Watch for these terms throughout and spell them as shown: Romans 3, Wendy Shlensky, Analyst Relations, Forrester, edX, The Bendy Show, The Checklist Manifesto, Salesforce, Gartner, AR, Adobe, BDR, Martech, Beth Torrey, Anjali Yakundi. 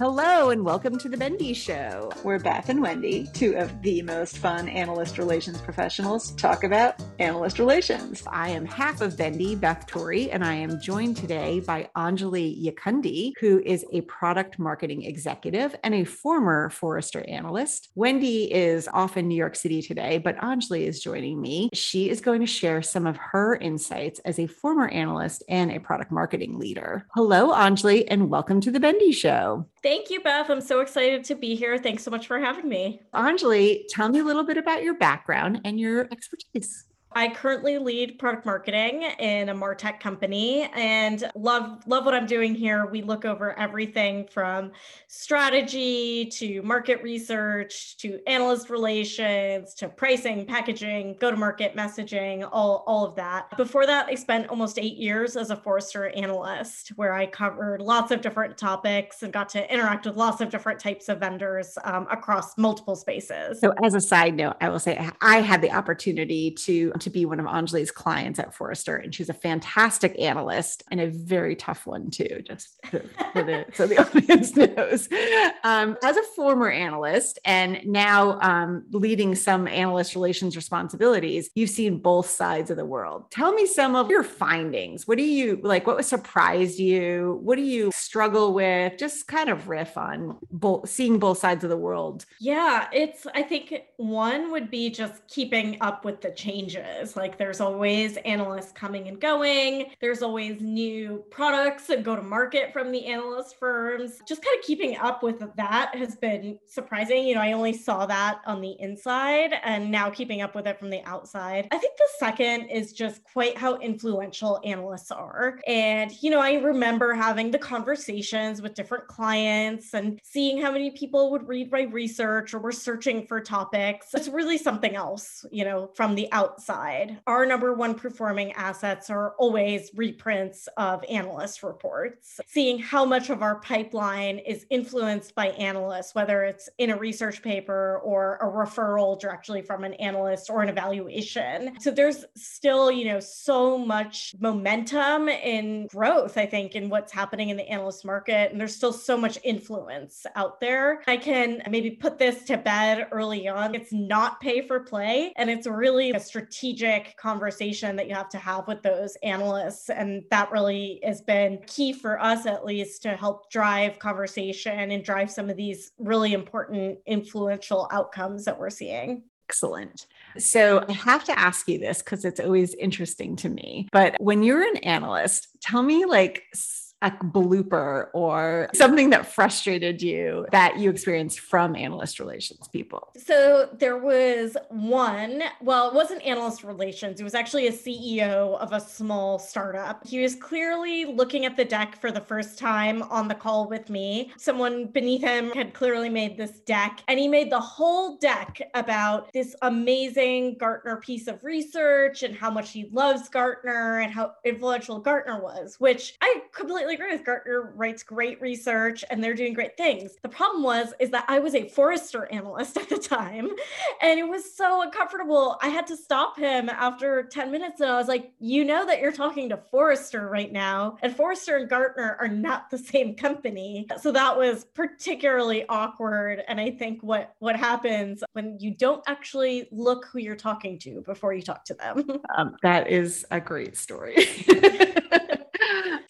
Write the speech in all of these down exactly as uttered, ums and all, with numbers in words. Hello and welcome to The Bendy Show, where Beth and Wendy, two of the most fun analyst relations professionals, talk about analyst relations. I am half of Bendy, Beth Torrey, and I am joined today by Anjali Yakundi, who is a product marketing executive and a former Forrester analyst. Wendy is off in New York City today, but Anjali is joining me. She is going to share some of her insights as a former analyst and a product marketing leader. Hello, Anjali, and welcome to The Bendy Show. Thank you, Beth. I'm so excited to be here. Thanks so much for having me. Anjali, tell me a little bit about your background and your expertise. I currently lead product marketing in a Martech company and love, love what I'm doing here. We look over everything from strategy to market research, to analyst relations, to pricing, packaging, go-to-market messaging, all, all of that. Before that, I spent almost eight years as a Forrester analyst, where I covered lots of different topics and got to interact with lots of different types of vendors um, across multiple spaces. So as a side note, I will say I had the opportunity to to be one of Anjali's clients at Forrester. And she's a fantastic analyst and a very tough one too, just so, so, the, so the audience knows. Um, as a former analyst and now um, leading some analyst relations responsibilities, you've seen both sides of the world. Tell me some of your findings. What do you like? What surprised you? What do you struggle with? Just kind of riff on both, seeing both sides of the world. Yeah, it's, I think one would be just keeping up with the changes. Like there's always analysts coming and going. There's always new products that go to market from the analyst firms. Just kind of keeping up with that has been surprising. You know, I only saw that on the inside and now keeping up with it from the outside. I think the second is just quite how influential analysts are. And, you know, I remember having the conversations with different clients and seeing how many people would read my research or were searching for topics. It's really something else, you know, from the outside. Side. Our number one performing assets are always reprints of analyst reports. Seeing how much of our pipeline is influenced by analysts, whether it's in a research paper or a referral directly from an analyst or an evaluation. So there's still, you know, so much momentum in growth, I think, in what's happening in the analyst market. And there's still so much influence out there. I can maybe put this to bed early on. It's not pay for play. And it's really a strategic strategic conversation that you have to have with those analysts. And that really has been key for us, at least, to help drive conversation and drive some of these really important influential outcomes that we're seeing. Excellent. So I have to ask you this because it's always interesting to me. But when you're an analyst, tell me like a blooper or something that frustrated you that you experienced from analyst relations people? So there was one, well, it wasn't analyst relations. It was actually a C E O of a small startup. He was clearly looking at the deck for the first time on the call with me. Someone beneath him had clearly made this deck, and he made the whole deck about this amazing Gartner piece of research and how much he loves Gartner and how influential Gartner was, which I completely agree with. Gartner writes great research and they're doing great things. The problem was, is that I was a Forrester analyst at the time and it was so uncomfortable. I had to stop him after ten minutes and I was like, you know that you're talking to Forrester right now, and Forrester and Gartner are not the same company. So that was particularly awkward. And I think what, what happens when you don't actually look who you're talking to before you talk to them. Um, that is a great story.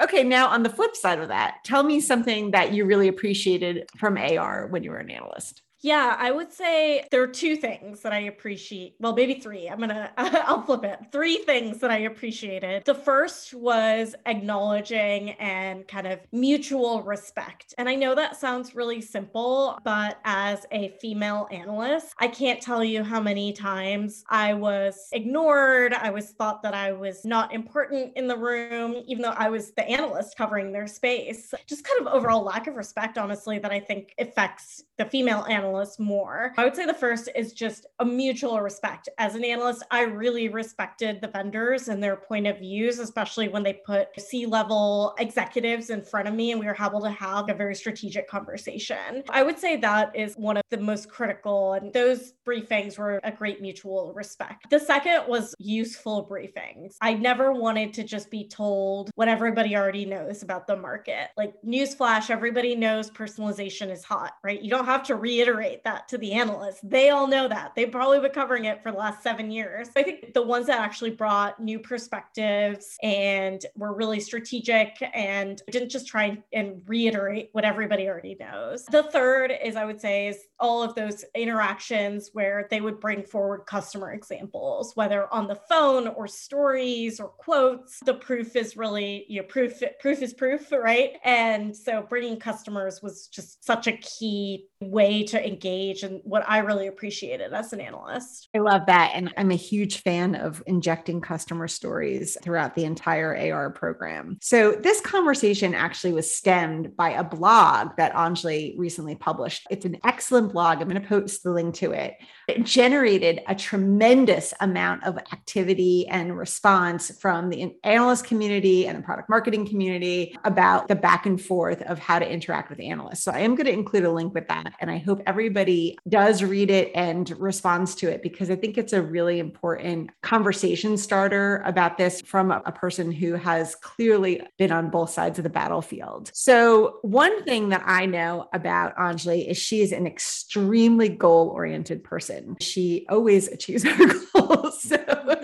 Okay. Now on the flip side of that, tell me something that you really appreciated from A R when you were an analyst. Yeah, I would say there are two things that I appreciate. Well, maybe three. I'm going to, I'll flip it. Three things that I appreciated. The first was acknowledging and kind of mutual respect. And I know that sounds really simple, but as a female analyst, I can't tell you how many times I was ignored. I was thought that I was not important in the room, even though I was the analyst covering their space. Just kind of overall lack of respect, honestly, that I think affects the female analyst analysts more. I would say the first is just a mutual respect. As an analyst, I really respected the vendors and their point of views, especially when they put C-level executives in front of me and we were able to have a very strategic conversation. I would say that is one of the most critical, and those briefings were a great mutual respect. The second was useful briefings. I never wanted to just be told what everybody already knows about the market. Like, newsflash, everybody knows personalization is hot, right? You don't have to reiterate that to the analysts. They all know that. They've probably been covering it for the last seven years. I think the ones that actually brought new perspectives and were really strategic and didn't just try and reiterate what everybody already knows. The third is, I would say, is all of those interactions where they would bring forward customer examples, whether on the phone or stories or quotes. The proof is really, you know, proof, proof is proof, right? And so bringing customers was just such a key way to engage and what I really appreciated as an analyst. I love that. And I'm a huge fan of injecting customer stories throughout the entire A R program. So this conversation actually was stemmed by a blog that Anjali recently published. It's an excellent blog. I'm going to post the link to it. It generated a tremendous amount of activity and response from the analyst community and the product marketing community about the back and forth of how to interact with analysts. So I am going to include a link with that. And I hope everybody does read it and responds to it, because I think it's a really important conversation starter about this from a, a person who has clearly been on both sides of the battlefield. So one thing that I know about Anjali is she is an extremely goal-oriented person. She always achieves her goals. So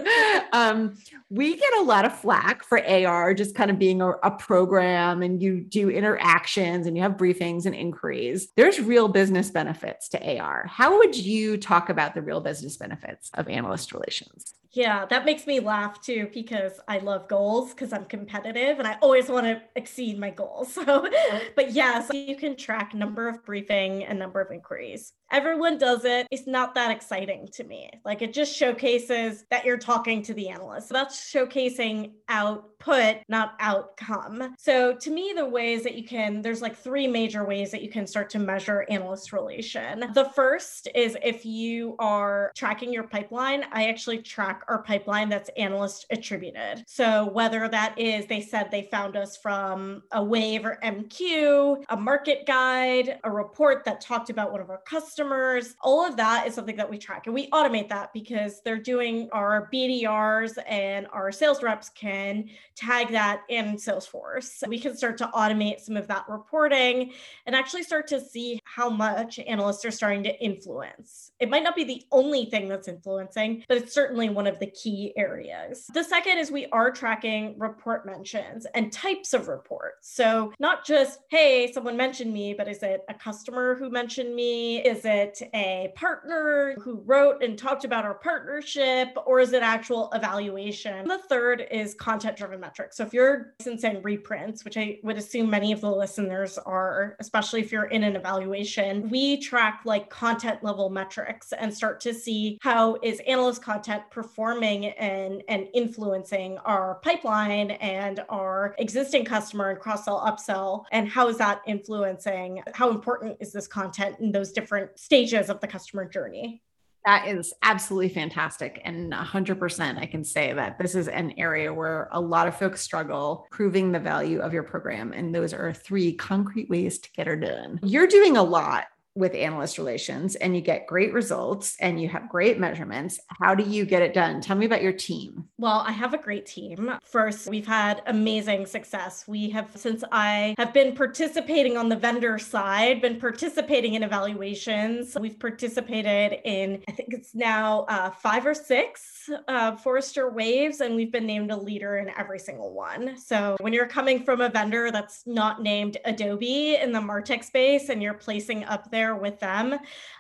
um, we get a lot of flack for A R just kind of being a, a program, and you do interactions and you have briefings and inquiries. There's real business benefits to A R. How would you talk about the real business benefits of analyst relations? Yeah, that makes me laugh too, because I love goals, because I'm competitive and I always want to exceed my goals. So, but yes, you can track number of briefing and number of inquiries. Everyone does it. It's not that exciting to me. Like, it just showcases that you're talking to the analyst. So that's showcasing output, not outcome. So to me, the ways that you can, there's like three major ways that you can start to measure analyst relation. The first is if you are tracking your pipeline. I actually track our pipeline that's analyst attributed. So whether that is, they said they found us from a Wave or M Q, a market guide, a report that talked about one of our customers, all of that is something that we track, and we automate that because they're doing our B D Rs and our sales reps can tag that in Salesforce. We can start to automate some of that reporting and actually start to see how much analysts are starting to influence. It might not be the only thing that's influencing, but it's certainly one of the key areas. The second is we are tracking report mentions and types of reports. So not just, hey, someone mentioned me, but is it a customer who mentioned me? Is it a partner who wrote and talked about our partnership? Or is it actual evaluation? And the third is content-driven metrics. So if you're licensing reprints, which I would assume many of the listeners are, especially if you're in an evaluation, we track like content level metrics and start to see how is analyst content performing and, and influencing our pipeline and our existing customer and cross-sell, upsell, and how is that influencing, how important is this content in those different stages of the customer journey? That is absolutely fantastic. And one hundred percent I can say that this is an area where a lot of folks struggle proving the value of your program. And those are three concrete ways to get her done. You're doing a lot with analyst relations and you get great results and you have great measurements. How do you get it done? Tell me about your team. Well, I have a great team. First, we've had amazing success. We have, since I have been participating on the vendor side, been participating in evaluations. We've participated in, I think it's now uh, five or six uh, Forrester waves, and we've been named a leader in every single one. So when you're coming from a vendor that's not named Adobe in the Martech space and you're placing up there with them,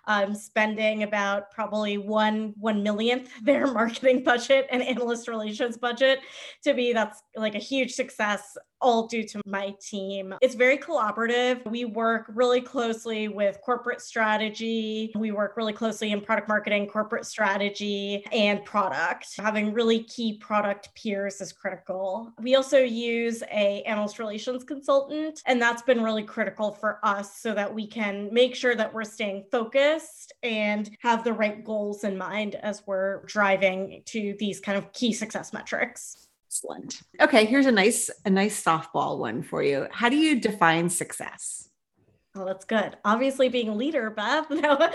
um, spending about probably one one millionth their marketing budget and analyst relations budget, to me, that's like a huge success. all due to my team. It's very collaborative. We work really closely with corporate strategy. We work really closely in product marketing, corporate strategy, and product. Having really key product peers is critical. We also use a analyst relations consultant, and that's been really critical for us so that we can make sure that we're staying focused and have the right goals in mind as we're driving to these kind of key success metrics. Excellent. Okay, here's a nice, a nice softball one for you. How do you define success? Oh, that's good. Obviously being a leader, Beth. No.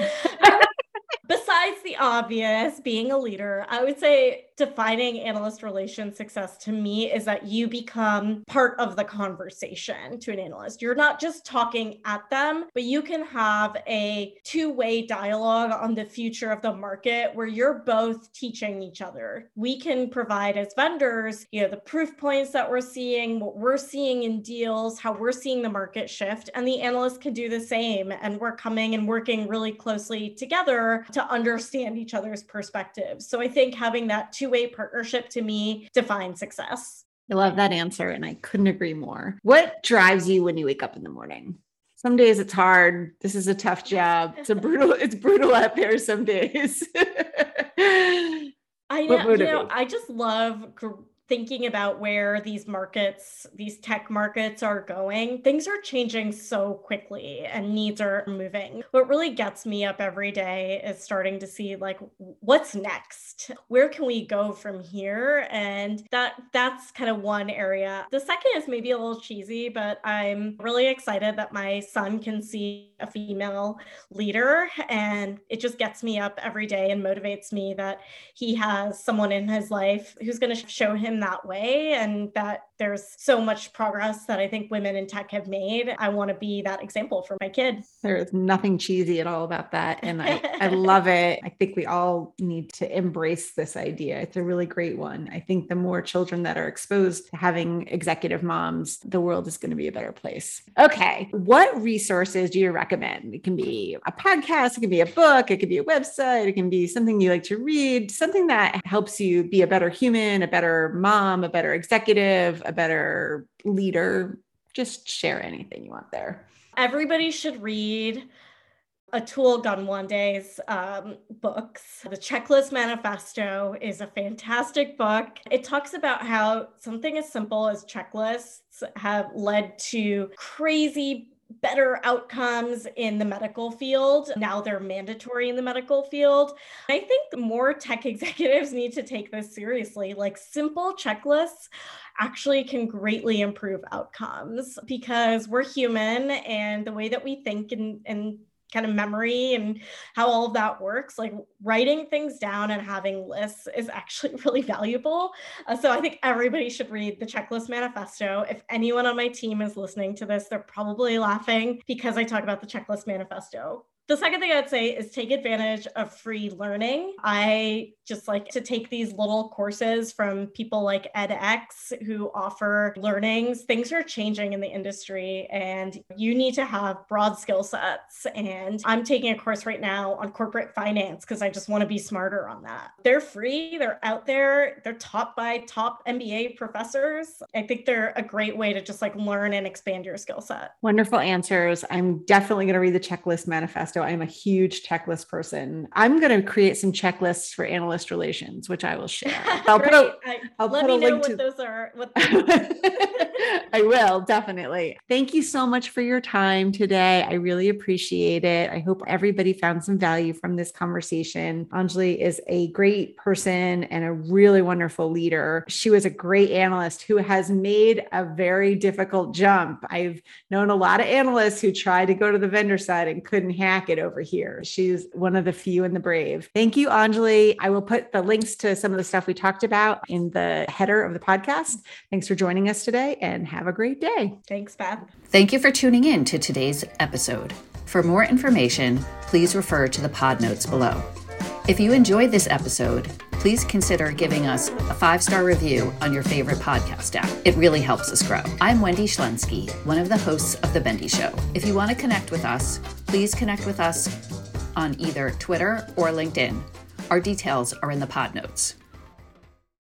Besides the obvious, being a leader, I would say defining analyst relations success to me is that you become part of the conversation to an analyst. You're not just talking at them, but you can have a two-way dialogue on the future of the market where you're both teaching each other. We can provide as vendors, you know, the proof points that we're seeing, what we're seeing in deals, how we're seeing the market shift, and the analyst can do the same. And we're coming and working really closely together to understand each other's perspectives. So I think having that two-way partnership to me defines success. I love that answer, and I couldn't agree more. What drives you when you wake up in the morning? Some days it's hard. This is a tough job. It's a brutal, it's brutal out there some days. I know, you know, I just love gr- thinking about where these markets, these tech markets are going. Things are changing so quickly and needs are moving. What really gets me up every day is starting to see like, what's next? Where can we go from here? And that that's kind of one area. The second is maybe a little cheesy, but I'm really excited that my son can see a female leader. And it just gets me up every day and motivates me that he has someone in his life who's going to show him that way, and that there's so much progress that I think women in tech have made. I want to be that example for my kid. There is nothing cheesy at all about that. And I, I love it. I think we all need to embrace this idea. It's a really great one. I think the more children that are exposed to having executive moms, the world is going to be a better place. Okay. What resources do you recommend? It can be a podcast, it can be a book, it can be a website, it can be something you like to read, something that helps you be a better human, a better mom, a better executive, a better leader. Just share anything you want there. Everybody should read Atul Ganwande's um, books. The Checklist Manifesto is a fantastic book. It talks about how something as simple as checklists have led to crazy better outcomes in the medical field. Now they're mandatory in the medical field. I think more tech executives need to take this seriously. Like, simple checklists actually can greatly improve outcomes, because we're human, and the way that we think and, and kind of memory and how all of that works, like writing things down and having lists is actually really valuable. Uh, so I think everybody should read the Checklist Manifesto. If anyone on my team is listening to this, they're probably laughing because I talk about the Checklist Manifesto. The second thing I'd say is take advantage of free learning. I just like to take these little courses from people like edX who offer learnings. Things are changing in the industry, and you need to have broad skill sets. And I'm taking a course right now on corporate finance because I just want to be smarter on that. They're free. They're out there. They're taught by top M B A professors. I think they're a great way to just like learn and expand your skill set. Wonderful answers. I'm definitely going to read the Checklist Manifesto. I'm a huge checklist person. I'm going to create some checklists for analyst relations, which I will share. I'll put a, I'll Let put me a know link what to... those are. What those are. I will, definitely. Thank you so much for your time today. I really appreciate it. I hope everybody found some value from this conversation. Anjali is a great person and a really wonderful leader. She was a great analyst who has made a very difficult jump. I've known a lot of analysts who tried to go to the vendor side and couldn't hack it over here. She's one of the few and the brave. Thank you, Anjali. I will put the links to some of the stuff we talked about in the header of the podcast. Thanks for joining us today, and have a great day. Thanks, Beth. Thank you for tuning in to today's episode. For more information, please refer to the pod notes below. If you enjoyed this episode, please consider giving us a five-star review on your favorite podcast app. It really helps us grow. I'm Wendy Shlensky, one of the hosts of The Bendy Show. If you want to connect with us, please connect with us on either Twitter or LinkedIn. Our details are in the pod notes.